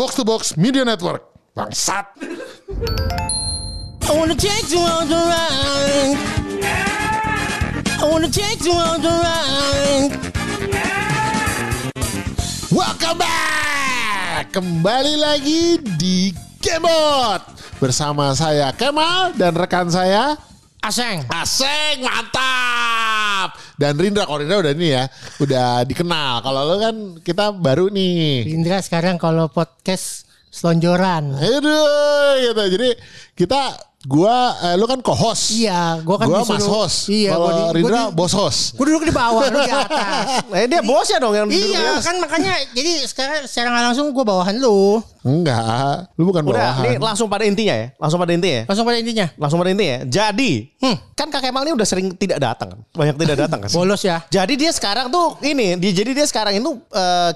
Box to Box Media Network. Bangsat. I wanna take you on the ride. I wanna take you on the ride. Welcome back. Kembali lagi di Gembot bersama saya Kemal dan rekan saya Aseng. Aseng, mantap. Dan Rindra, kalau Rindra udah ini ya, udah dikenal. Kalau lo kan kita baru nih. Rindra sekarang kalau podcast selonjoran. Aduh, gitu. Jadi kita, lu kan co-host. Iya, gua kan mas host. Iya, kalau Rindra bos host. Gua duduk di bawah, lu di atas. Dia bosnya dong yang duduk. Iya, kan makanya jadi sekarang secara nggak langsung gua bawahan lu. Enggak, lu bukan bawahan. Udah, ini langsung pada intinya ya. Langsung pada intinya. Jadi, kan Kak Kemal ini udah sering tidak datang. Banyak tidak datang kan. Bolos ya. Jadi dia sekarang tuh ini, jadi dia sekarang itu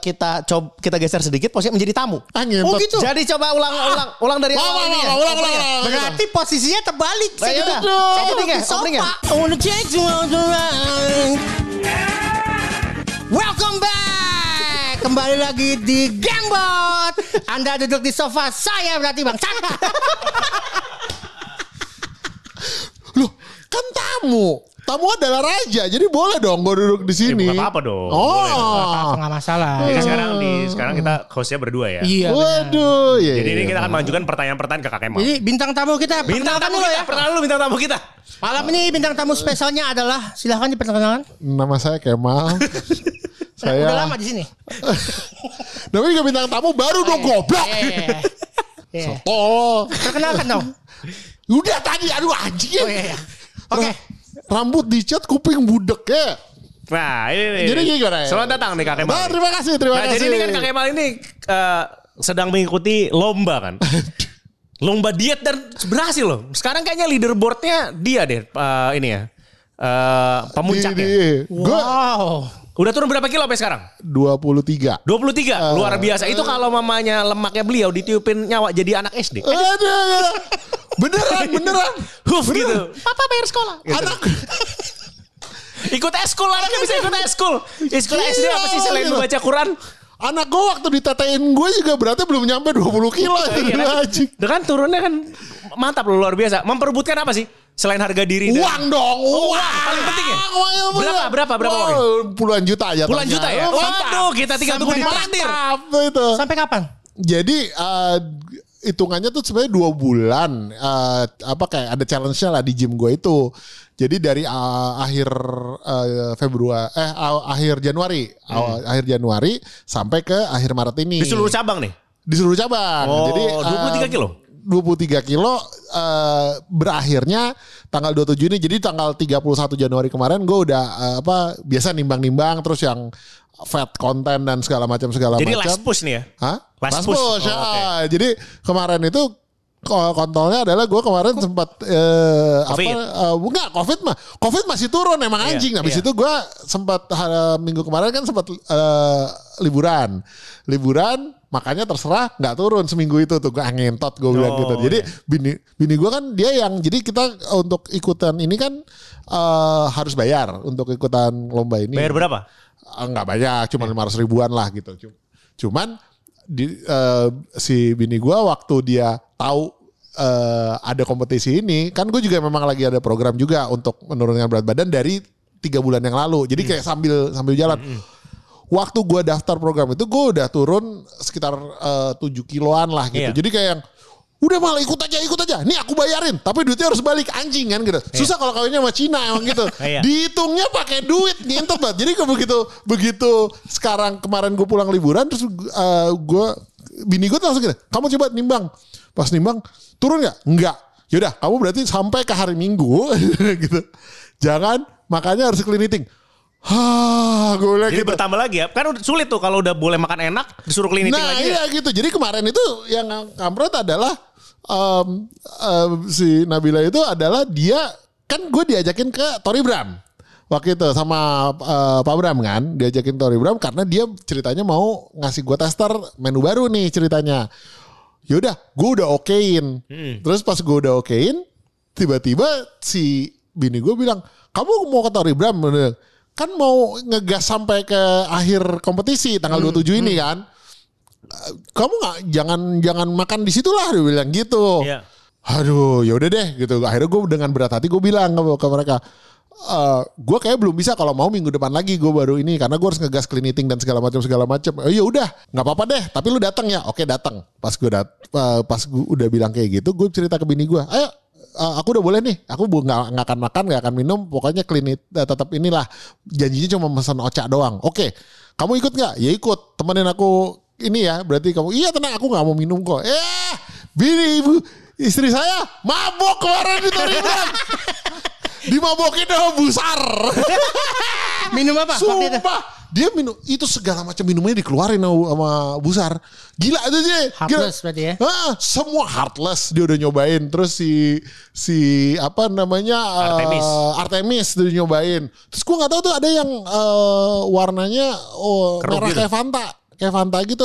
kita geser sedikit posisinya menjadi tamu. Oh gitu. Jadi coba ulang dari awal ini. Berarti posisinya terbalik. Saya duduk di sofa. I wanna take you on the ride. Welcome back. Kembali lagi di Gembot. Anda duduk di sofa, saya berarti bangsat. Loh, kan tamu. Tamu adalah raja, jadi boleh dong gue duduk di sini. Enggak apa-apa dong. Oh, enggak masalah. Jadi sekarang kita hostnya berdua ya. Iya. Waduh. Iya, jadi ini kita akan mengajukan pertanyaan-pertanyaan ke Kak Kemal. Jadi bintang tamu kita. Malam ini bintang tamu spesialnya adalah, silahkan diperkenalkan. Nama saya Kemal. Saya udah lama di sini. Tapi juga bintang tamu baru dong goblok. Soto. Perkenalkan dong. Udah tadi, aduh anjing. Oke. Rambut dicat, kuping budek ya. Nah ini. Jadi gimana ya? Selamat datang nih Kak Kemal. Nah, terima kasih. Jadi ini kan Kak Kemal ini sedang mengikuti lomba kan. Lomba diet dan berhasil loh. Sekarang kayaknya leaderboardnya dia deh. Ini ya. Pemuncaknya. Wow. Udah turun berapa kilo sampai sekarang? 23. Luar biasa. Itu kalau mamanya lemaknya beliau ditiupin nyawa jadi anak SD. Aduh. Beneran. Huf gitu. Papa bayar sekolah. Gitu. Anak. Ikut eskul, anaknya bisa ikut eskul. Eskul SD apa sih selain membaca Quran? Anak gue waktu ditetein gue juga berarti belum nyampe 20 kilo. Dengan turunnya kan mantap loh, luar biasa. Memperebutkan apa sih? Selain harga diri. Uang dong. Uang. Paling penting ya? Berapa? Puluhan juta aja. Puluhan juta ya? Waduh, kita tinggal tunggu ditraktir. Sampai kapan? Jadi hitungannya tuh sebenarnya 2 bulan kayak ada challenge-nya lah di gym gue itu. Jadi dari akhir Januari sampai ke akhir Maret ini. Di seluruh cabang nih? Di seluruh cabang. Oh, jadi 23 kilo? 23 kilo berakhirnya tanggal 27 ini. Jadi tanggal 31 Januari kemarin gue udah biasa nimbang-nimbang terus yang fat content dan segala macam. Jadi last push nih ya? Hah? Last push. Ya. Oh, okay. Jadi kemarin itu kontolnya adalah gue kemarin sempat enggak covid masih turun emang anjing. Habis itu gue sempat minggu kemarin kan sempat liburan. Makanya terserah nggak turun seminggu itu tuh gue ngentot gue bilang gitu. Jadi bini gue kan dia yang jadi kita untuk ikutan ini kan harus bayar untuk ikutan lomba ini. Bayar berapa? Nggak banyak, cuma 500 ribuan lah gitu. Cuman si bini gue waktu dia tahu ada kompetisi ini kan gue juga memang lagi ada program juga untuk menurunkan berat badan dari 3 bulan yang lalu. Jadi kayak sambil jalan. Waktu gue daftar program itu gue udah turun sekitar 7 kiloan lah gitu. Jadi kayak yang udah malah ikut aja. Nih aku bayarin, tapi duitnya harus balik anjing kan gitu. Susah kalau kawinnya sama Cina emang gitu. Dihitungnya pakai duit ngintet banget. Jadi begitu sekarang kemarin gue pulang liburan terus bini gue langsung gitu. Kamu coba nimbang. Pas nimbang turun nggak? Enggak. Yaudah kamu berarti sampai ke hari Minggu gitu. Jangan makanya harus clean eating. Jadi gitu. Bertambah lagi ya. Kan sulit tuh kalau udah boleh makan enak disuruh clean eating lagi. Nah iya gitu. Jadi kemarin itu yang kampret adalah si Nabila itu adalah dia kan gue diajakin ke Tori Bram waktu itu sama Pak Bram kan. Diajakin Tori Bram karena dia ceritanya mau ngasih gue tester menu baru nih ceritanya. Yaudah gue udah okein. Terus pas gue udah okein tiba-tiba si bini gue bilang kamu mau ke Tori Bram kan mau ngegas sampai ke akhir kompetisi tanggal 27 ini kan. kamu nggak jangan makan di situ lah, dia bilang gitu. Iya. Aduh, yaudah deh gitu. Akhirnya gue dengan berat hati gue bilang ke mereka, gue kayak belum bisa, kalau mau minggu depan lagi gue baru ini, karena gue harus ngegas cleaning dan segala macam. Oh ya udah, nggak apa-apa deh. Tapi lu datang ya, oke datang. Pas gue udah bilang kayak gitu, gue cerita ke bini gue, ayo. Aku udah boleh nih, aku nggak akan makan, nggak akan minum, pokoknya klinik tetap inilah, janjinya cuma pesan oca doang. Oke, kamu ikut nggak? Ya ikut, temenin aku ini ya. Berarti kamu, iya tenang, aku nggak mau minum kok. Bini ibu istri saya mabok kemarin di Tori Bram, dimabokin sama busar. Minum apa? Sumpah. Dia minum itu segala macam minumannya dikeluarin sama busar. Gila itu dia. Heartless berarti ya. Semua heartless dia udah nyobain. Terus si apa namanya Artemis dia nyobain. Terus gue nggak tahu tuh ada yang warnanya merah kayak Fanta. Kayak Fanta gitu,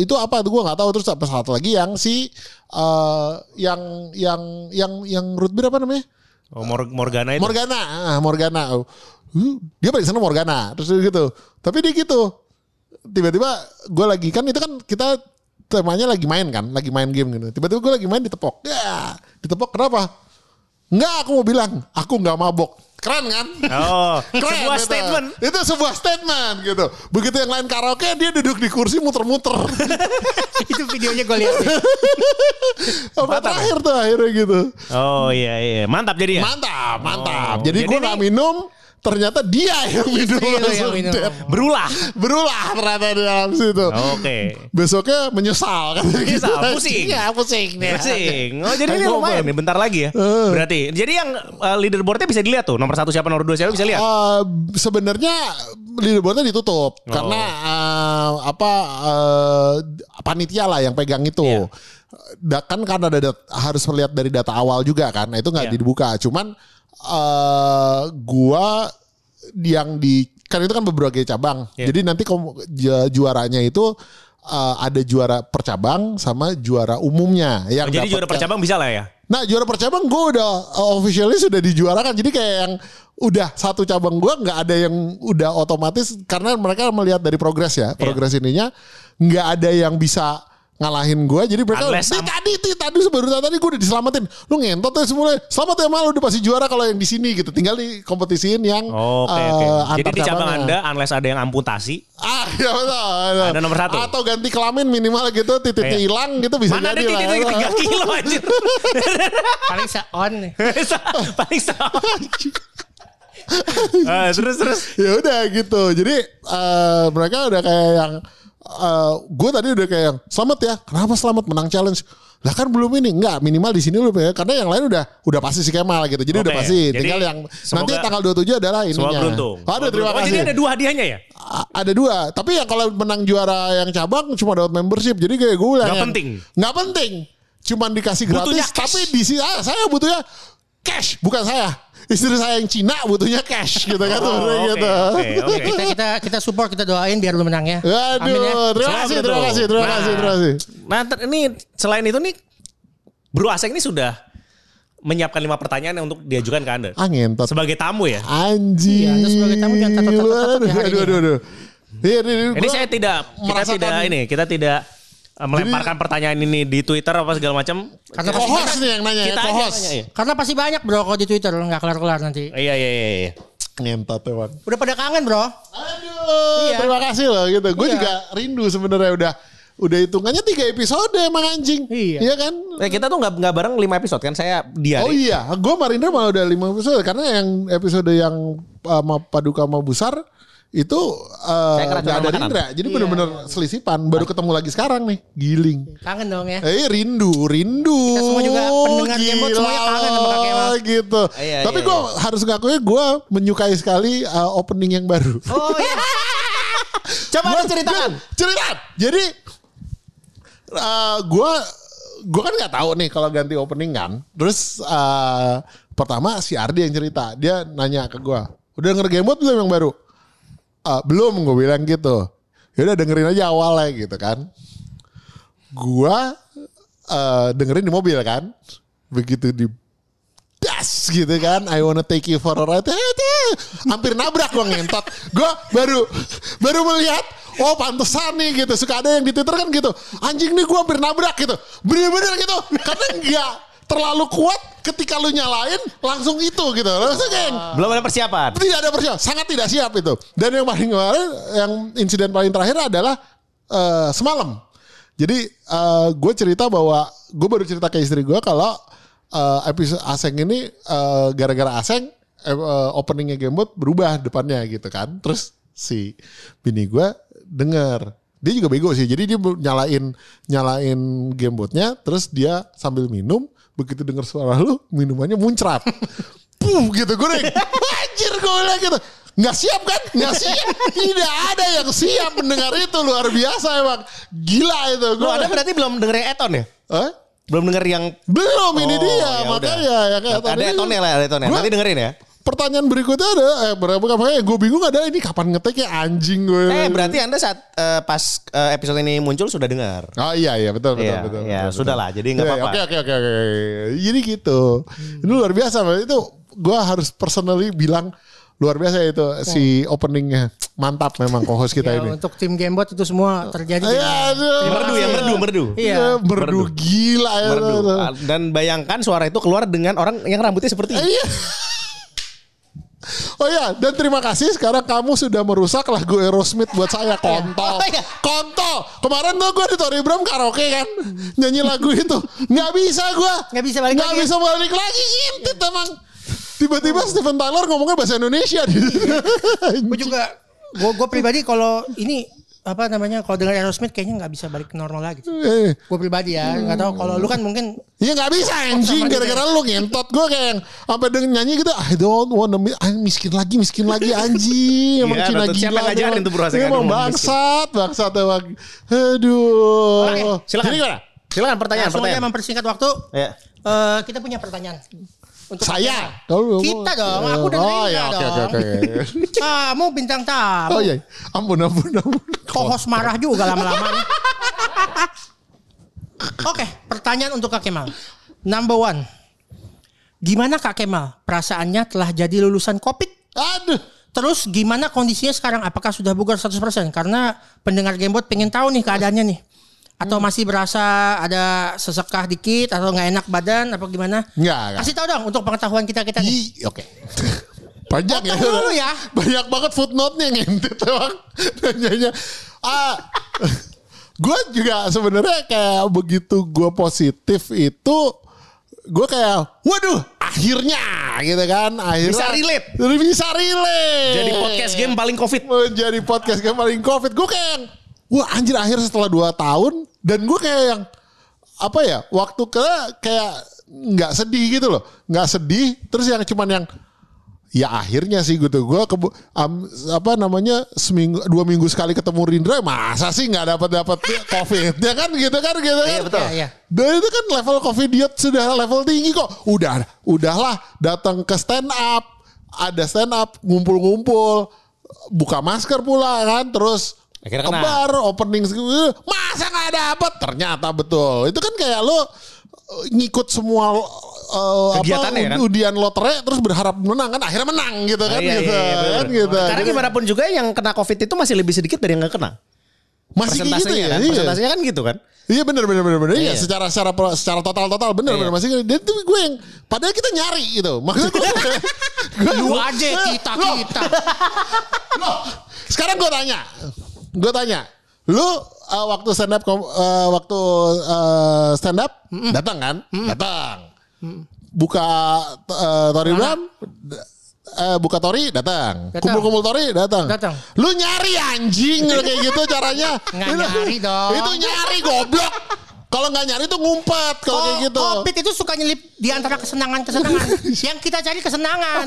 itu apa? Itu gue nggak tahu. Terus apa satu lagi yang si yang root beer apa namanya? Oh, Morgana itu. Morgana. Dia pada sana Morgana terus gitu, tapi dia gitu tiba-tiba gue lagi kan itu kan kita temanya lagi main game gitu, tiba-tiba gue lagi main ditepok. Kenapa? Enggak, aku mau bilang aku nggak mabok. Keren kan? Oh, keren, sebuah gitu. Statement. Itu sebuah statement gitu. Begitu yang lain karaoke, dia duduk di kursi muter-muter. Itu videonya gue lihat. Apa terakhir tuh akhirnya gitu. Oh iya, mantap jadi ya. Mantap. Jadi gue nggak minum. Ternyata dia yang minum. Berulah ternyata di dalam situ. Oke. Besoknya menyesal. Pusing. Iya, pusing. Oh jadi ini lumayan nih, bentar lagi ya. Berarti jadi yang leaderboardnya bisa dilihat tuh, nomor 1 siapa, nomor 2 siapa bisa lihat. Sebenarnya leaderboardnya ditutup karena panitia lah yang pegang itu. Yeah. Kan ada harus melihat dari data awal juga kan. Nah, itu nggak dibuka. Cuman gua yang kan itu kan berbagai cabang, jadi nanti juaranya itu ada juara per cabang sama juara umumnya. Yang jadi juara per cabang bisa lah ya. Nah juara per cabang gua udah officialnya sudah dijuarakan, jadi kayak yang udah satu cabang gua nggak ada yang udah otomatis karena mereka melihat dari progres ya, progres ininya nggak ada yang bisa ngalahin gue. Jadi mereka tadi gue udah diselamatin, lu ngentot ya semuanya, selamat ya malu udah pasti juara kalau yang di sini gitu, tinggal di kompetisiin yang antar. Jadi di cabang anda unless ada yang amputasi betul. Ada nomor 1 atau ganti kelamin minimal gitu, titiknya hilang gitu bisa. Mana jadi ada titiknya 3 kilo anjir. Paling saon nih. Paling saon. Terus ya udah gitu, jadi mereka udah kayak yang gue tadi udah kayak yang selamat ya, kenapa selamat, menang challenge lah kan belum ini, enggak minimal di sini lu ya, karena yang lain udah pasti si Kemal gitu, jadi udah pasti. Jadi, tinggal yang nanti tanggal 27 adalah ininya. Semoga beruntung. Aduh, terima kasih. Jadi ada 2 hadiahnya ya? Ada 2, tapi ya kalau menang juara yang cabang cuma dapat membership, jadi kayak gue lah. Nggak penting, cuman dikasih gratis. Tapi di sini saya butuhnya cash, bukan saya. Istri saya yang Cina butuhnya cash gitu kan. Okay. Kita support, kita doain biar lu menang ya. Aduh, amin ya. Terima kasih. Ini selain itu nih Bro Aseng ini sudah menyiapkan 5 pertanyaan yang untuk diajukan ke anda. Sebagai tamu ya. Anjing. Iya, sebagai tamu yang aduh. Ini kita tidak melemparkan pertanyaan ini di Twitter apa segala macam. Karena host nih yang nanya. Kita host. Karena pasti banyak bro kalau di Twitter nggak kelar-kelar nanti. Iya. Ngentot emang. Udah pada kangen bro. Aduh. Iya. Terima kasih loh gitu. Gue juga rindu sebenarnya udah hitungannya 3 episode emang anjing. Iya kan? Nah, kita tuh nggak bareng 5 episode kan, saya dia. Oh iya, gue Rindra malah udah 5 episode karena yang episode yang Paduka sama Busar itu gak ada Rindra, jadi benar-benar selisipan. Baru ketemu lagi sekarang nih, giling. Kangen dong ya. Rindu. Kita semua juga pendengar Gembot semuanya kangen sama Kak Kemal gitu. Tapi gue harus ngakuin, gue menyukai sekali opening yang baru. Oh iya. Coba ceritakan. Jadi gue kan nggak tahu nih kalau ganti opening kan. Terus pertama si Ardy yang cerita, dia nanya ke gue, udah denger Gembot belum yang baru? Belum, gue bilang gitu. Yaudah dengerin aja awalnya gitu kan. Gue dengerin di mobil kan. Begitu di das gitu kan, I wanna take you for a ride. Hampir nabrak gue, ngentot. Gue baru melihat oh pantesan nih gitu. Suka ada yang di Twitter kan gitu, anjing nih gue hampir nabrak gitu, bener-bener gitu, karena nggak terlalu kuat ketika lu nyalain langsung itu gitu. Belum ada persiapan. Tidak ada persiapan, sangat tidak siap itu. Dan yang paling kemarin, yang insiden paling terakhir adalah semalam. Jadi gue cerita bahwa gue baru cerita ke istri gue kalau episode Aseng ini gara-gara Aseng openingnya Gembot berubah depannya gitu kan. Terus si bini gue denger. Dia juga bego sih. Jadi dia nyalain Gembotnya, terus dia sambil minum. Begitu denger suara lu, minumannya muncrat. Puh gitu gue nih. Anjir gue bilang gitu. Nggak siap kan? Nggak siap. Tidak ada yang siap mendengar itu. Luar biasa emang. Gila itu. Lu ada berarti belum denger yang eton ya? Hah? Belum denger yang... Belum ini dia. Ya makanya ya, kayak ada etonnya lah. Ada etonnya. Nanti dengerin ya. Pertanyaan berikutnya ada. Makanya gue bingung ada ini. Kapan ngeteknya anjing gue. Berarti anda saat pas episode ini muncul sudah dengar. Oh iya. Betul. Sudah lah. Jadi nggak apa-apa. Oke. Jadi gitu. Ini luar biasa. Itu gue harus personally bilang... Luar biasa itu si openingnya. Mantap memang co-host kita ya, ini. Untuk tim Gembot itu semua terjadi. Merdu gila ya. Merdu. Dan bayangkan suara itu keluar dengan orang yang rambutnya seperti ini. Oh ya, dan terima kasih sekarang kamu sudah merusak lagu Aerosmith buat saya. Kontol. Kemarin tuh gue di Tori Bram karaoke kan, nyanyi lagu itu. Nggak bisa balik lagi. Intit emang. Tiba-tiba Steven Tyler ngomongnya bahasa Indonesia. Gue juga, gue pribadi kalau ini apa namanya, kalau dengar Aerosmith kayaknya nggak bisa balik ke normal lagi. Gue pribadi ya, nggak tahu kalau lu kan mungkin. Iya nggak bisa anjing, gara-gara lu ngentot gue kayak yang sampai dengan nyanyi gitu. I don't wanna miss, miskin lagi anjing. Emang ya, Cina gila. Emang bangsat emang. Aduh. Silakan pertanyaan. Semuanya mempersingkat waktu. Ya. Kita punya pertanyaan. Untuk saya kita dong, aku dengerin. Okay. Kamu bintang tamu. Oh iya. Ampun. Kohos marah juga lama-lama. Oke, pertanyaan untuk Kak Kemal. Number one, gimana Kak Kemal perasaannya telah jadi lulusan Kopit? Aduh. Terus gimana kondisinya sekarang? Apakah sudah bugar 100%? Karena pendengar Gamebot pengen tahu nih keadaannya nih. Atau masih berasa ada sesekah dikit atau nggak enak badan apa gimana? Nggak. Kasih tahu dong untuk pengetahuan kita. Oke. Banyak ya. Dulu ya. Banyak banget footnote-nya ngintit emang. Nanyanya. Gue juga sebenarnya kayak begitu gue positif itu gue kayak waduh akhirnya gitu kan. Akhirnya bisa relate. Jadi podcast game paling covid. Gue kayak wah anjir akhir setelah 2 tahun. Dan gue kayak yang apa ya, waktu kayak gak sedih gitu loh. Gak sedih. Terus yang cuman yang ya akhirnya sih gitu. Gue seminggu 2 minggu sekali ketemu Rindra. Masa sih gak dapat covid ya kan gitu kan. Iya, betul. Ya. Dan itu kan level covid dia sudah level tinggi kok. Udahlah datang ke stand up. Ada stand up ngumpul-ngumpul, buka masker pula kan. Terus kebar opening masa nggak dapet, ternyata betul itu kan kayak lo ngikut semua kegiatannya, udian lotre terus berharap menang kan akhirnya menang gitu kan. Iya, gitu. Karena gimana pun juga yang kena covid itu masih lebih sedikit dari yang nggak kena. Masih gitu ya, kan? Iya. Persentasenya kan gitu kan? Iya benar. Iya. Secara total benar. Masih dia tuh gue yang padahal kita nyari gitu. Maksud gue lu aja kita. Loh, sekarang gue tanya, lu waktu stand up datang kan? Datang. Buka Tori Bram? Buka Tori datang. Kumpul-kumpul Tori datang. Lu nyari anjing kayak gitu caranya. Nggak nyari dong. Itu nyari goblok. Kalau nggak nyari itu ngumpet kalau kayak gitu. Covid itu suka nyelip di antara kesenangan. Yang kita cari kesenangan.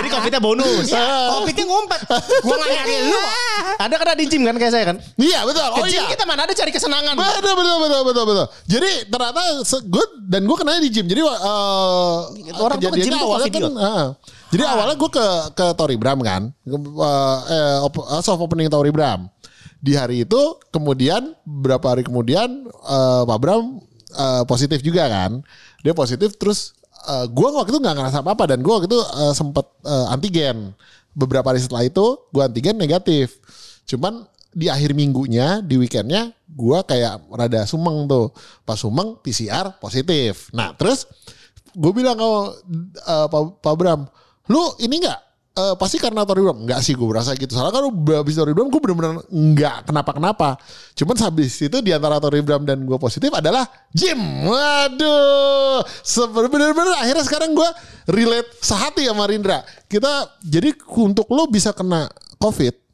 Jadi Covidnya bonus. Covidnya ngumpet. Gua nggak nyari lu. Ada kena di gym kan kayak saya kan? Iya betul. Ke gym kita mana ada cari kesenangan. Betul. Jadi ternyata good dan gue kenanya di gym. Jadi orang tuh ke gym bawa video. Jadi awalnya gue ke Tori Bram kan. Soft opening Tori Bram. Di hari itu kemudian beberapa hari kemudian Pak Bram positif juga kan. Dia positif terus gue waktu itu gak ngerasa apa-apa. Dan gue waktu itu sempet antigen. Beberapa hari setelah itu gue antigen negatif. Cuman di akhir minggunya, di weekendnya, gue kayak rada sumeng tuh. Pas sumeng, PCR positif. Nah, terus gue bilang kalau Pak Bram, lu ini nggak? Pasti karena Tori Bram. Enggak sih, gue berasa gitu. Soalnya kan habis Tori Bram gue bener-bener enggak kenapa-kenapa. Cuman habis itu diantara Tori Bram dan gue positif adalah gym. Waduh. Bener-bener akhirnya sekarang gue relate sehati sama Rindra. Kita jadi untuk lo bisa kena COVID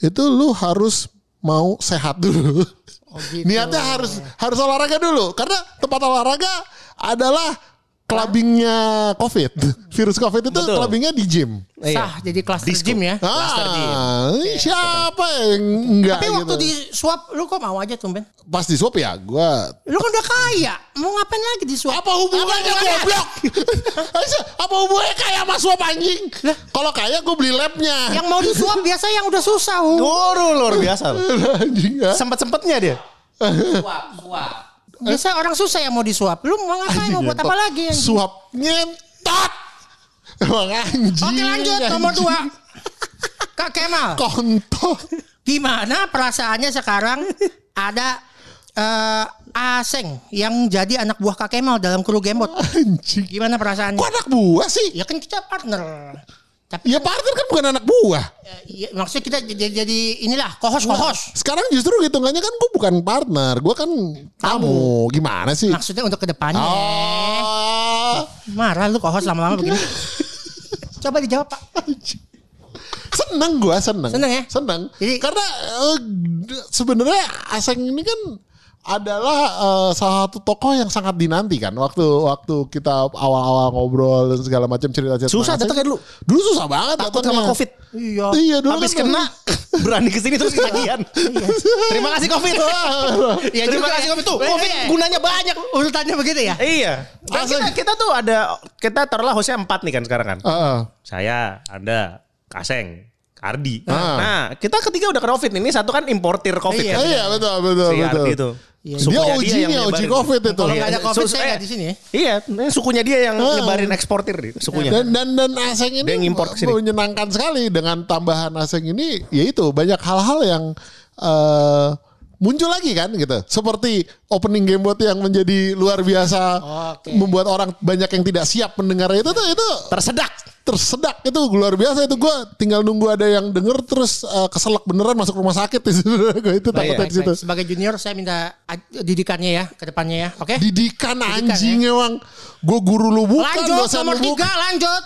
itu lo harus mau sehat dulu. Oh gitu. Niatnya harus olahraga dulu. Karena tempat olahraga adalah clubbingnya COVID, virus COVID itu clubbingnya di gym. Sah, jadi cluster gym ya. Ah, gym. Siapa yang enggak? Tapi waktu gitu. Di swab, lu kok mau aja tumben? Pas di swab ya, gue. Lu kan udah kaya, mau ngapain lagi di swab? Apa hubungannya goblok? Apa hubungannya kaya sama swab anjing? Kalau kaya gue beli labnya. Yang mau di swab biasa yang udah susah. Luar biasa. Sempet-sempetnya dia. Swab. Biasa orang susah yang mau disuap. Lu mau ngapain, mau buat apa lagi? Suap nyentot. Emang anjing. Oke lanjut, nomor 2. Kak Kemal. Kontol. Gimana perasaannya sekarang ada Aseng yang jadi anak buah Kak Kemal dalam kru Gembot? Anjing. Gimana perasaannya? Kok anak buah sih? Ya kan kita partner. Tapi ya partner kan bukan anak buah. Ya, maksudnya kita jadi inilah kohos-kohos. Sekarang justru hitungannya kan gue bukan partner, gue kan tamu. Gimana sih? Maksudnya untuk kedepannya. Oh. Marah lu kohos lama-lama begini. Coba dijawab Pak. Seneng gue, seneng. Seneng ya? Seneng. Jadi, karena sebenarnya Aseng ini kan adalah salah satu tokoh yang sangat dinanti kan. Waktu kita awal-awal ngobrol dan segala macam cerita-cerita. Susah datangnya dulu susah banget. Takut sama COVID. Iya dulu habis kena berani kesini terus ketagihan. Iya. Terima kasih COVID. Ya, terima kasih COVID tuh. COVID gunanya banyak. Urutannya begitu ya. Iya. Nah, kita tuh ada, kita taruhlah hostnya 4 nih kan sekarang kan. Saya, Anda, Aseng, Ardy. Nah, kita ketiga udah COVID ini. Satu kan importir COVID. Iya, kan? Iya betul. Si Ardy itu. Iya. Dia OG COVID itu. Kalau nggak ada COVID saya nggak di sini. Iya, sukunya dia yang nyebarin eksportir sukunya. Dan Aseng ini menyenangkan sekali dengan tambahan Aseng ini. Yaitu banyak hal-hal yang muncul lagi kan gitu. Seperti opening Gamebot yang menjadi luar biasa. Membuat orang banyak yang tidak siap mendengar itu tuh itu. Tersedak itu luar biasa itu. Gue tinggal nunggu ada yang denger terus keselak beneran masuk rumah sakit itu. Itu takutnya di situ. Sebagai junior saya minta didikannya ya ke depannya ya. Oke. Okay? Didikan anjing emang. Gue guru lu bukan. Lanjut nomor 3 lanjut.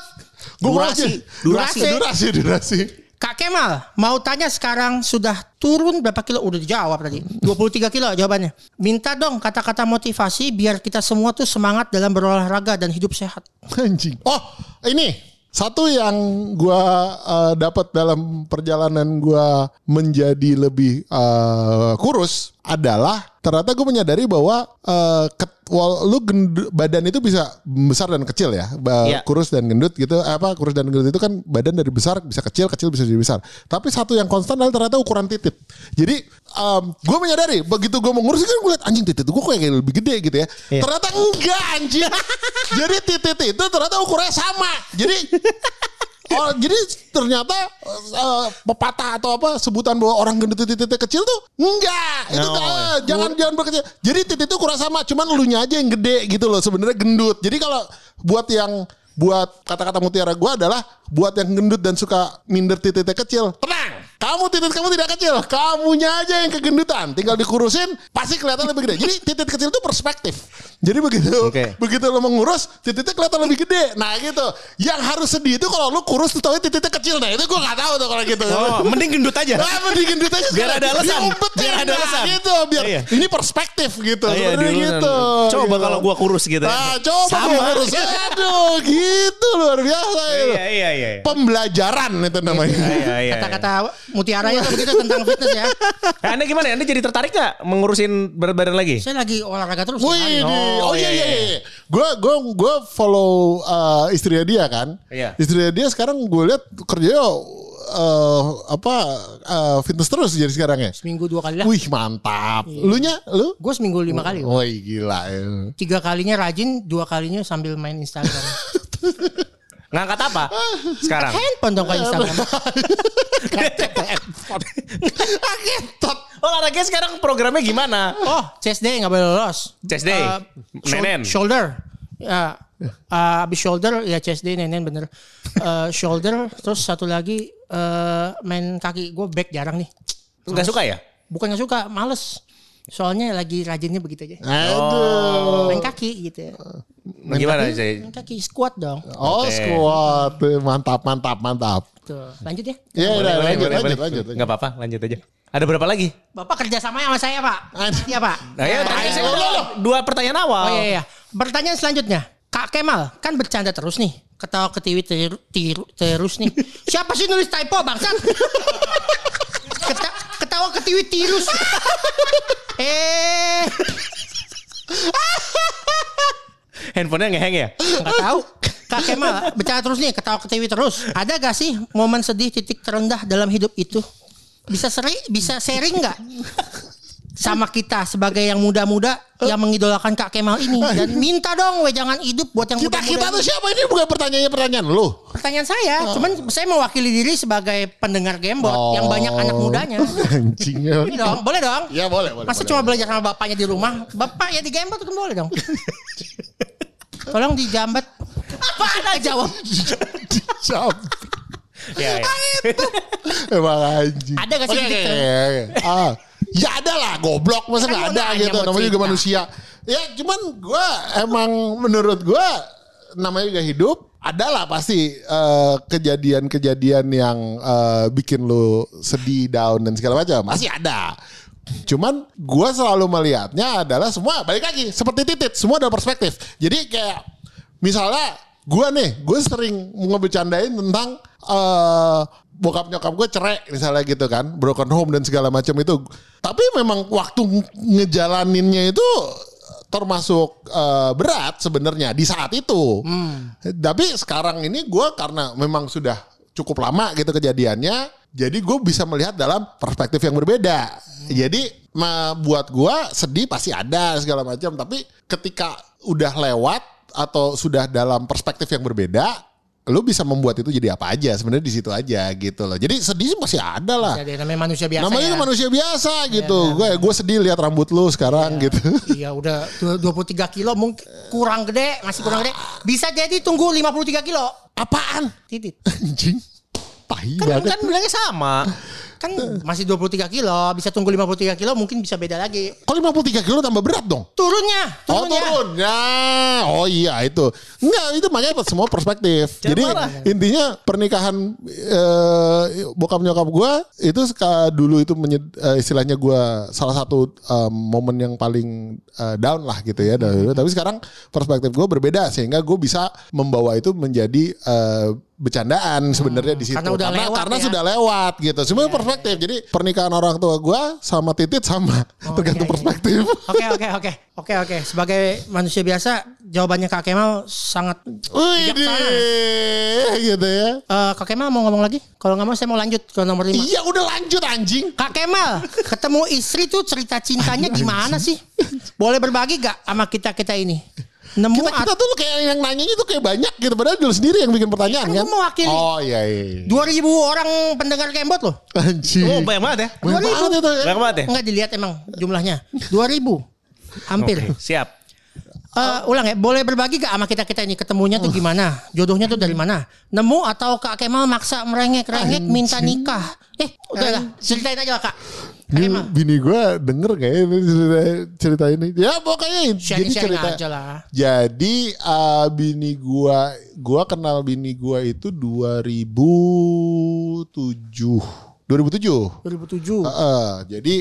Durasi. Kak Kemal mau tanya sekarang sudah turun berapa kilo? Udah dijawab tadi. 23 kilo jawabannya. Minta dong kata-kata motivasi biar kita semua tuh semangat dalam berolahraga dan hidup sehat. Anjing. Oh ini. Satu yang gue dapat dalam perjalanan gue menjadi lebih kurus adalah ternyata gue menyadari bahwa badan itu bisa besar dan kecil ya, kurus dan gendut gitu. Kurus dan gendut itu kan badan dari besar bisa kecil, kecil bisa jadi besar. Tapi satu yang konstan adalah ternyata ukuran titik. Jadi gue menyadari begitu gue mengurus kan gue liat anjing titik gue kayak lebih gede gitu ya. Yeah. Ternyata enggak anjing. Jadi titik itu ternyata ukurannya sama. Jadi ternyata pepatah atau apa sebutan bahwa orang gendut titik kecil tuh enggak. Itu jangan berkecil. Jadi titik itu kurang sama, cuman elunya aja yang gede gitu loh sebenarnya gendut. Jadi kalau buat kata-kata mutiara gue adalah buat yang gendut dan suka minder titik kecil, tenang. Kamu titik kamu tidak kecil, kamunya aja yang kegendutan. Tinggal dikurusin, pasti kelihatan lebih gede. Jadi titik kecil itu perspektif. Jadi begitu lo mengurus, titiknya kelihatan lebih gede. Nah gitu. Yang harus sedih itu kalau lo kurus tuh tau titiknya kecil. Nah itu gue nggak tahu tuh kalau gitu. Oh, mending gendut aja. Nah, mending gendut aja. Biar ada alasan. Biar ada alasan. Nah, gitu. Biar ini perspektif gitu. Iya, gitu. Coba kalau gue kurus gitu. Nah, coba gue kurus. Aduh, gitu luar biasa. Iya. Pembelajaran itu namanya. Iya. Kata-kata mutiaranya tuh begitu tentang fitness ya. Nah, Anda gimana? Anda jadi tertarik gak mengurusin berat badan lagi? Saya lagi olahraga terus. Wih, iya. Gue follow istrinya dia kan. Iya. Istrinya dia sekarang gue lihat kerjanya fitness terus jadi sekarang ya. Seminggu 2 kali lah. Wih mantap. Iya. Lu? Gue seminggu 5 kali. Wih gila. 3 kalinya rajin, 2 kalinya sambil main Instagram. Ngangkat apa? Sekarang. Handphone dong ke Instagram. Olahraganya sekarang programnya gimana? Oh, chest day nggak boleh lolos. Chest day. Nenen. Shoulder. Abis shoulder ya chest day nenen bener. Shoulder terus satu lagi main kaki. Gue back jarang nih. Nggak suka ya? Bukan nggak suka, males. Soalnya lagi rajinnya begitu aja. Aduh. Main kaki gitu ya. Main gimana kaki, main kaki squat dong. Oh okay. Squat. Mantap. Tuh. Lanjut ya. Iya lanjut. Gak apa-apa lanjut aja. Ada berapa lagi? Bapak kerjasamanya sama saya Pak. Iya Pak. Nah, ya, dua pertanyaan awal. Oh iya. Pertanyaan selanjutnya. Kak Kemal kan bercanda terus nih. Ketawa ketiwi terus nih. Siapa sih nulis typo bangsat? Ketawa ketiwi tirus. Handphonenya ngeheng ya? Gak tahu. Kak Kemal bercanda terus nih, ketawa ketiwi terus. Ada gak sih momen sedih titik terendah dalam hidup itu? Bisa sharing gak? Sama kita sebagai yang muda-muda yang mengidolakan Kak Kemal ini. Dan minta dong jangan hidup buat yang muda-muda. Kita tuh siapa ini? Bukan pertanyaan lu. Pertanyaan saya. Cuman saya mewakili diri sebagai pendengar Gembot. Oh. Yang banyak anak mudanya. Anjingnya. Boleh dong? Ya boleh. Masa boleh, cuma belajar sama bapaknya di rumah? Bapak ya di Gembot kan boleh dong. Tolong dijambat. Apa anak jawab? Dijambat. Ya. Emang anjing. Ada gak sih? Oke. Ya ada lah goblok, masa gak ada gitu, namanya juga manusia. Ya cuman gue emang menurut gue namanya juga hidup. Adalah pasti kejadian-kejadian yang bikin lu sedih, down dan segala macam. Masih ada. Cuman gue selalu melihatnya adalah semua balik lagi. Seperti titik, semua ada perspektif. Jadi kayak misalnya gue sering ngebecandain tentang bokap nyokap gue cerai misalnya gitu kan, broken home dan segala macam itu. Tapi memang waktu ngejalaninnya itu termasuk berat sebenarnya di saat itu. Tapi sekarang ini gue karena memang sudah cukup lama gitu kejadiannya, jadi gue bisa melihat dalam perspektif yang berbeda. Jadi buat gue sedih pasti ada segala macam, tapi ketika udah lewat atau sudah dalam perspektif yang berbeda, lu bisa membuat itu jadi apa aja sebenarnya di situ aja gitu loh. Jadi sedih masih ada lah. Jadi namanya manusia biasa. Manusia biasa gitu. Gue sedih lihat rambut lu sekarang gitu. Iya udah 23 kilo mungkin kurang gede, masih kurang gede. Bisa jadi tunggu 53 kilo. Apaan? Titit. Anjing. Tahi banget. Kan bilangnya sama. Kan masih 23 kilo, bisa tunggu 53 kilo mungkin bisa beda lagi. Kok 53 kilo tambah berat dong? Turunnya. Oh turun ya. Oh iya itu. Enggak itu makanya semua perspektif. Jadi intinya pernikahan bokap nyokap gue itu dulu itu istilahnya gue salah satu momen yang paling down lah gitu ya. Tapi sekarang perspektif gue berbeda sehingga gue bisa membawa itu menjadi bercandaan sebenarnya di situ karena sudah lewat gitu. Semua perspektif. Jadi pernikahan orang tua gue sama Titit sama tergantung perspektif. Oke. Sebagai manusia biasa jawabannya Kak Kemal sangat bijaksana. Gitu ya. Kak Kemal mau ngomong lagi? Kalau nggak mau saya mau lanjut ke nomor 5. Iya udah lanjut anjing. Kak Kemal ketemu istri tuh cerita cintanya gimana sih? Boleh berbagi gak sama kita ini? Kita tuh kayak yang nanyanya tuh kayak banyak gitu. Padahal dulu sendiri yang bikin pertanyaan kan. Gue mewakili 2.000 orang pendengar Gembot loh. Anjir. Oh banyak banget ya. 2.000 banget ya. Enggak dilihat emang jumlahnya 2.000 hampir. Okay, siap. Ulang ya. Boleh berbagi gak sama kita ini? Ketemunya tuh gimana? Jodohnya tuh dari mana? Nemu atau Kak Kemal maksa merengek-rengek minta nikah? Udah lah. Ceritain aja lah Kak. Ini bini gue denger kayak cerita ini. Ya pokoknya jadi cerita aja lah. Jadi bini gue kenal bini gue itu 2007. Jadi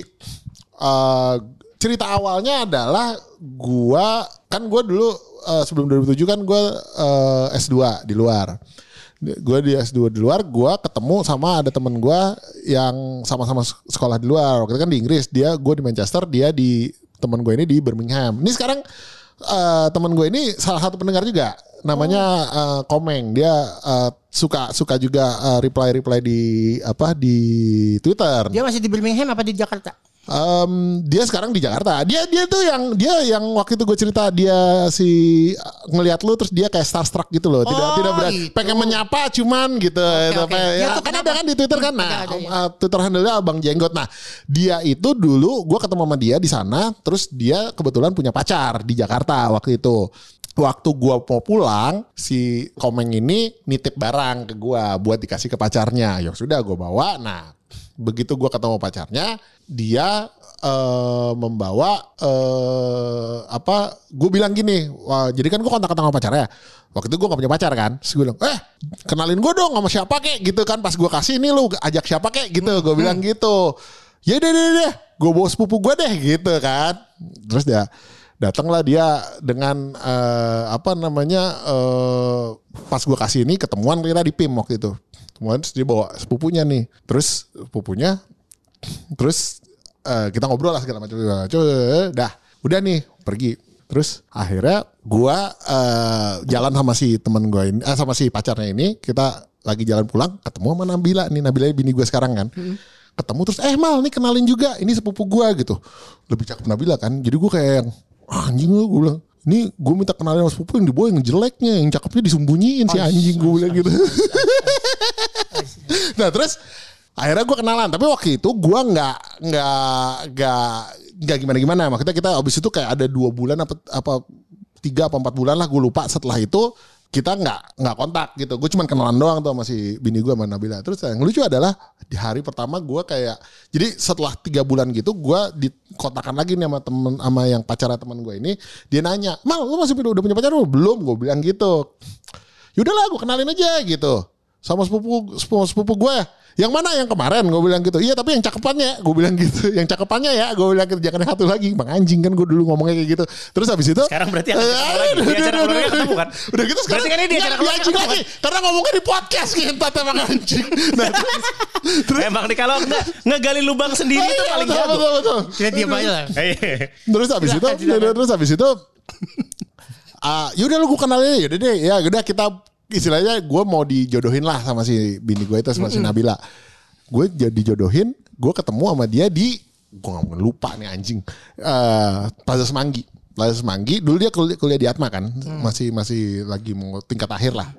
cerita awalnya adalah gue dulu sebelum 2007 kan gue S2 di luar. Gue di S2 di luar, gue ketemu sama ada temen gue yang sama-sama sekolah di luar. Waktu itu kan di Inggris, gue di Manchester, temen gue ini di Birmingham. Ini sekarang temen gue ini salah satu pendengar juga. Namanya Komeng. Dia suka juga reply di Twitter. Dia masih di Birmingham apa di Jakarta? Dia sekarang di Jakarta. Dia tuh yang waktu itu gue cerita, dia si ngelihat lu terus dia kayak starstruck gitu loh. Tidak berani. Pengen menyapa cuman gitu. Okay. Ya, kan ada kan di Twitter kan. Nah, Twitter handle-nya Abang Jenggot. Nah, dia itu dulu gue ketemu sama dia di sana, terus dia kebetulan punya pacar di Jakarta waktu itu. Waktu gue mau pulang, si Komeng ini nitip barang ke gue buat dikasih ke pacarnya. Ya sudah gue bawa. Nah, begitu gue ketemu pacarnya, dia membawa apa? Gue bilang gini, jadi kan gue kontak sama pacarnya. Waktu itu gue gak punya pacar kan. Terus gue bilang, kenalin gue dong sama siapa kek gitu kan. Pas gue kasih ini lu ajak siapa kek gitu. Gue bilang gitu. Ya deh. Gue bawa sepupu gue deh gitu kan. Terus dia... Datanglah dia dengan pas gue kasih ini ketemuan kita di PIM waktu itu. Kemudian dia bawa sepupunya nih. Terus kita ngobrol lah segala macam. Udah nih pergi. Terus akhirnya gue jalan sama si teman gue ini, sama si pacarnya ini. Kita lagi jalan pulang, ketemu sama Nabila nih. Nabila bini gue sekarang kan. Ketemu terus, Mal nih kenalin juga. Ini sepupu gue gitu. Lebih cakep Nabila kan. Jadi gue kayak... anjing lu, gue bilang ini gue minta kenalin mas Pupu, yang dibawa yang jeleknya, yang cakepnya disembunyiin si anjing, gue bilang gitu. Nah terus akhirnya gue kenalan, tapi waktu itu gue nggak gimana maksudnya. Kita abis itu kayak ada 2 bulan apa 3 atau 4 bulan lah, gue lupa. Setelah itu kita nggak kontak gitu. Gue cuman kenalan doang tuh sama si bini gue, sama Nabila. Terus yang lucu adalah di hari pertama gue kayak, jadi setelah 3 bulan gitu gue dikotakan lagi nih sama temen, sama yang pacarnya teman gue ini. Dia nanya, Mal lu masih udah punya pacar belum? Gue bilang gitu. Yaudahlah gue kenalin aja gitu sama sepupu gue. Yang mana? Yang kemarin, gue bilang gitu. Iya tapi yang cakepannya, gue bilang gitu. Yang cakepannya ya, gue bilang gitu. Jangan satu lagi, bang anjing kan gue dulu ngomongnya kayak gitu. Terus habis itu sekarang berarti di acara keluarga ketemu kan? Udah gitu sekarang kan dia acara keluarga ketemu kan? Karena ngomongnya di podcast gitu, bang anjing. Nah, terus emang nih kalau ngegali lubang sendiri itu paling jago. Kita diam aja lah. Terus habis itu yaudah lu gue kenalin, yaudah deh. Ya udah kita istilahnya gue mau dijodohin lah sama si bini gue itu, sama si Nabila. Gue dijodohin, gue ketemu sama dia di, gue gak lupa nih anjing, Plaza Semanggi. Dulu dia kuliah di Atma kan, masih lagi mau tingkat akhir lah.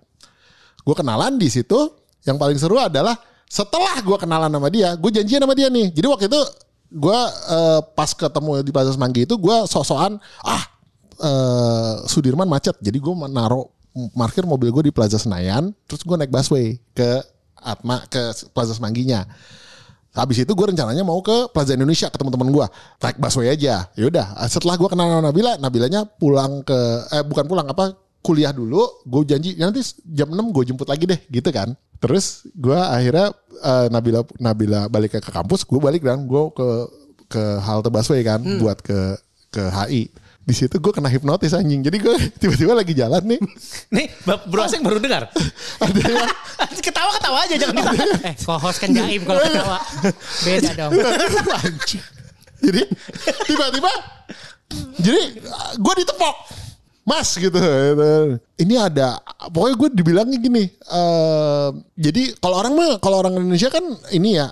Gue kenalan di situ. Yang paling seru adalah setelah gue kenalan sama dia, gue janjian sama dia nih. Jadi waktu itu gue pas ketemu di Plaza Semanggi itu, gue sok-sokan Sudirman macet, jadi gue parkir mobil gue di Plaza Senayan, terus gue naik busway ke Atma, ke Plaza Semangginya. Habis itu gue rencananya mau ke Plaza Indonesia ketemu teman gue, naik busway aja. Yaudah, setelah gue kenal Nabilanya pulang ke, kuliah dulu. Gue janji nanti jam 6 gue jemput lagi deh, gitu kan. Terus gue akhirnya Nabila balik ke kampus, gue balik dan gue ke halte busway kan, buat ke HI. Di situ gue kena hipnotis anjing. Jadi gue tiba-tiba lagi jalan nih. Nih, Bro Aseng baru dengar. Ada yang ketawa aja, jangan ketawa. Co-host kan gaib kalau ketawa. Beda dong. Jadi tiba-tiba jadi gue ditepok. Mas gitu. Ini ada, pokoknya gue dibilangnya gini. Jadi kalau orang Indonesia kan ini ya,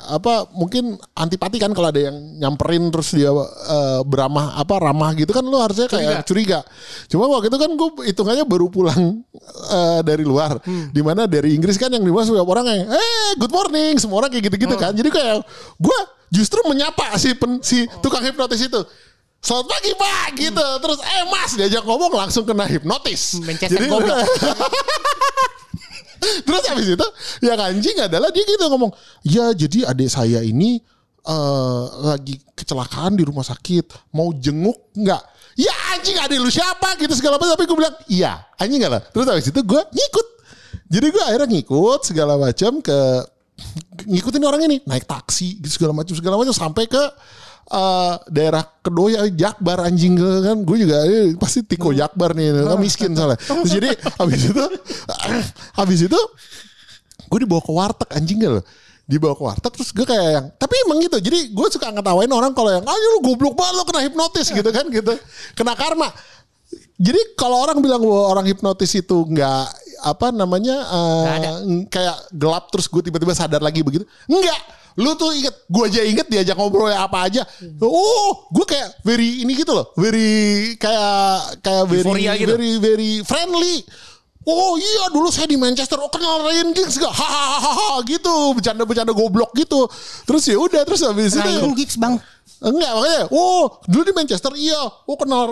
mungkin antipati kan kalau ada yang nyamperin terus dia beramah ramah gitu kan, lu harusnya kayak curiga. Cuma waktu itu kan gue hitungannya baru pulang dari luar, dimana dari Inggris kan, yang dimana setiap orang kayak good morning, semua orang kayak gitu-gitu kan. Jadi kayak gue justru menyapa si tukang hipnotis itu. Selamat pagi pak gitu. Terus mas, diajak ngomong langsung kena hipnotis. Manchester goblok. Terus habis itu yang anjing adalah dia gitu ngomong, ya jadi adik saya ini lagi kecelakaan di rumah sakit, mau jenguk nggak? Ya anjing, adik lu siapa gitu segala macam. Tapi gue bilang iya, anjing nggak lah. Terus habis itu gue ngikut. Jadi gue akhirnya ngikut segala macam, ngikutin orang ini naik taksi gitu segala macam sampai ke daerah Kedoya, Jakbar anjing kan. Gue juga pasti Tiko Jakbar nih, kan miskin soalnya. Terus jadi habis itu gue dibawa ke warteg anjing loh. Dibawa ke warteg terus gue kayak yang, tapi emang gitu. Jadi gue suka ngetawain orang kalau yang lu goblok banget, lu kena hipnotis gitu kan gitu. Kena karma. Jadi kalau orang bilang bahwa orang hipnotis itu enggak kayak gelap terus gue tiba-tiba sadar lagi begitu. Enggak. Lu tuh inget, gue aja inget diajak ngobrol ya apa aja. Oh, gue kayak very ini gitu loh, very kayak very friendly. Oh iya dulu saya di Manchester, oh kenal Ryan Giggs gak? Hahaha gitu, bercanda-bercanda goblok gitu. Terus ya udah, terus habis itu Ryan Giggs bang. Enggak makanya, oh dulu di Manchester iya, oh kenal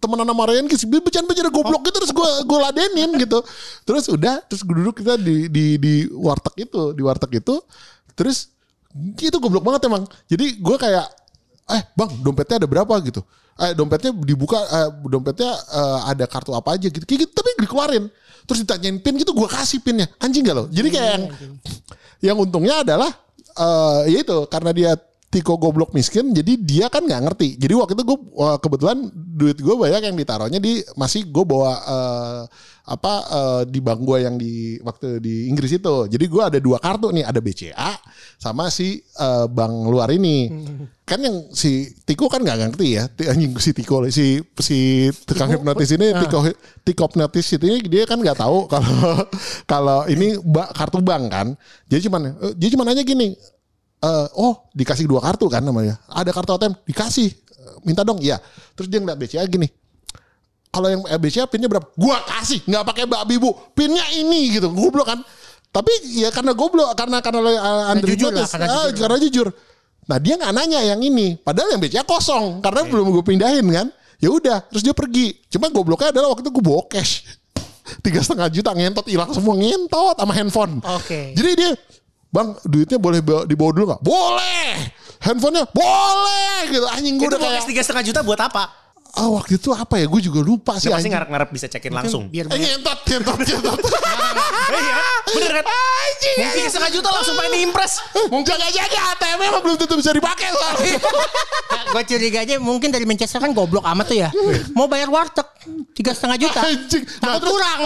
temenan sama Ryan Giggs, bercanda-bercanda goblok gitu, terus gue ladenin gitu. Terus udah, terus gue duduk kita di warteg itu, terus itu goblok banget emang. Jadi gue kayak, bang dompetnya ada berapa gitu? Dompetnya dibuka, ada kartu apa aja gitu, kayak gitu, tapi dikeluarin. Terus ditanyain pin gitu, gue kasih pinnya, anjing gak loh? Jadi kayak yang untungnya adalah, ya itu karena dia tiko goblok miskin, jadi dia kan nggak ngerti. Jadi waktu itu gue kebetulan duit gue banyak yang ditaruhnya di masih gue bawa di bank gue yang di waktu di Inggris itu. Jadi gue ada dua kartu nih, ada BCA sama si bank luar ini. Kan yang si Tiko kan nggak ngerti ya, si Tiko si tukang hipnotis ini, Tiko hipnotis ini dia kan nggak tahu kalau ini kartu bank kan. Dia cuma nanya gini. Oh dikasih dua kartu kan namanya. Ada kartu ATM dikasih, minta dong ya. Terus dia ngeliat BCA gini, kalau yang BCA pinnya berapa? Gua kasih, nggak pakai babi bu, pinnya ini gitu. Goblok kan. Tapi ya karena goblok, karena Andri jujur, karena jujur. Nah dia nggak nanya yang ini, padahal yang BCA kosong karena belum gue pindahin kan. Ya udah, terus dia pergi. Cuman gobloknya adalah waktu itu gue bawa cash 3,5 juta ngentot, hilang semua ngentot sama handphone. Oke. Jadi dia, bang duitnya boleh dibawa dulu gak? Boleh! Handphonenya boleh! Gitu. Anjing gue udah kayak... Itu mau 3,5 juta buat apa? Waktu itu apa ya? Gue juga lupa sih. Pasti ngarep-ngarep bisa cekin langsung. Nyentot. Iya, bener kan? Anjing. Mungkin 3,5 juta langsung pengen impress. Jaga-jaga ATM emang belum tentu bisa dipakai. Gue curiganya mungkin dari Manchester kan goblok amat tuh ya. Mau bayar warteg 3,5 juta. Anjing. Takut kurang.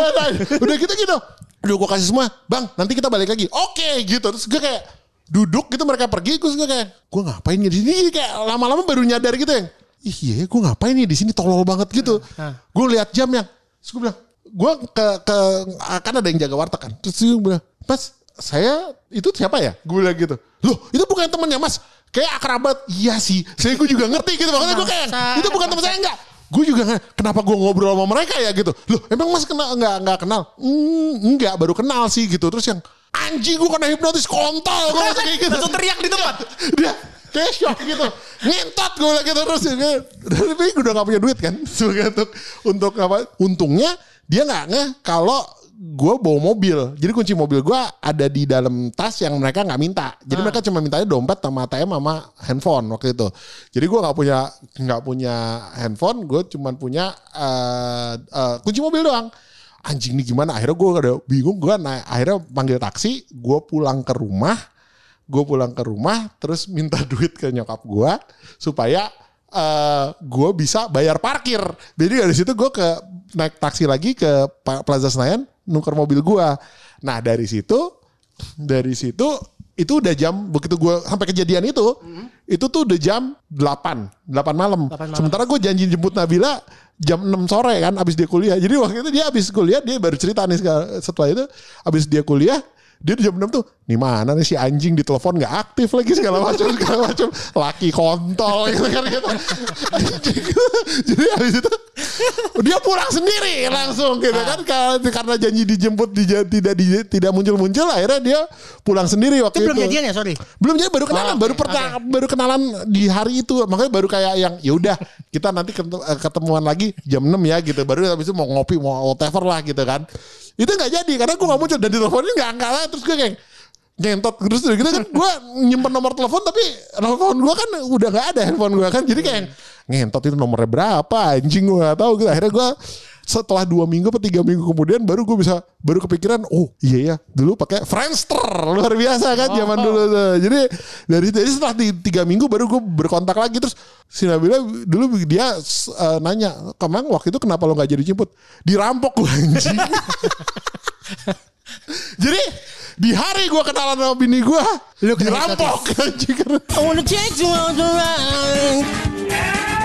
Udah gitu. Udah gue kasih semua, bang nanti kita balik lagi. Oke gitu, terus gue kayak duduk gitu mereka pergi, terus gue kayak gue ngapain ya di sini? Kayak lama-lama baru nyadar gitu yang, iya gue ngapain ya di sini, tolol banget gitu. Gue lihat jam yang, terus gue bilang, gue ke kan ada yang jaga warteg kan, terus gue bilang, mas saya itu siapa ya? Gue bilang gitu, loh itu bukan temennya mas, kayak akrabat, iya sih, saya gue juga ngerti gitu, makanya gue kayak itu bukan temen saya enggak. Gue juga kenapa gue ngobrol sama mereka ya gitu. Loh emang mas kenal nggak kenal? Enggak, baru kenal sih gitu. Terus yang anjing gue kena hipnotis kontol. Gue langsung kayak gitu. Langsung teriak di tempat. Dia kayak shock gitu. Ngentot gue bilang gitu terus. Tapi gue udah gak punya duit kan. Untuk apa? Untungnya dia nggak kalau gue bawa mobil. Jadi kunci mobil gue ada di dalam tas yang mereka nggak minta. Jadi mereka cuma mintanya dompet sama ATM sama handphone waktu itu. Jadi gue nggak punya handphone. Gue cuma punya kunci mobil doang. Anjing ini gimana? Akhirnya gue udah bingung. Akhirnya panggil taksi. Gue pulang ke rumah. Terus minta duit ke nyokap gue supaya gue bisa bayar parkir. Jadi dari situ gue naik taksi lagi ke Plaza Senayan, nuker mobil gua. Nah dari situ itu udah jam begitu gua sampai kejadian itu, itu tuh udah jam 8 malam. Sementara gua janji jemput Nabila jam 6 sore kan, abis dia kuliah. Jadi waktu itu dia abis kuliah, dia baru cerita nih setelah itu, abis dia kuliah dia jam 6 tuh, nih mana nih si anjing di telepon nggak aktif lagi segala macam, laki kontol gitu kan gitu. Jadi habis itu dia pulang sendiri langsung gitu kan, karena janji dijemput tidak muncul-muncul, akhirnya dia pulang sendiri waktu itu. Belum jadian ya, sorry. Belum jadi, baru kenalan, baru kenalan di hari itu, makanya baru kayak yang ya udah kita nanti ketemuan lagi jam 6 ya gitu, baru habis itu mau ngopi mau whatever lah gitu kan. Itu gak jadi karena gue gak muncul dan diteleponin gak angkat lah. Terus gue kayak ngentot terus gitu kan. Gue nyimpen nomor telepon tapi telepon gue kan udah gak ada, handphone gue kan. Jadi kayak ngentot itu nomornya berapa anjing gue gak tahu gitu. Akhirnya gue setelah 2 minggu atau 3 minggu kemudian baru gue bisa, baru kepikiran oh iya ya dulu pakai Friendster, luar biasa kan zaman dulu. Jadi dari setelah 3 minggu baru gue berkontak lagi. Terus si Nabila dulu dia nanya, Komeng waktu itu kenapa lo gak jadi jemput? Dirampok gue anjing. Jadi di hari gue kenalan sama bini gue dirampok anjing. I wanna take you on the ride.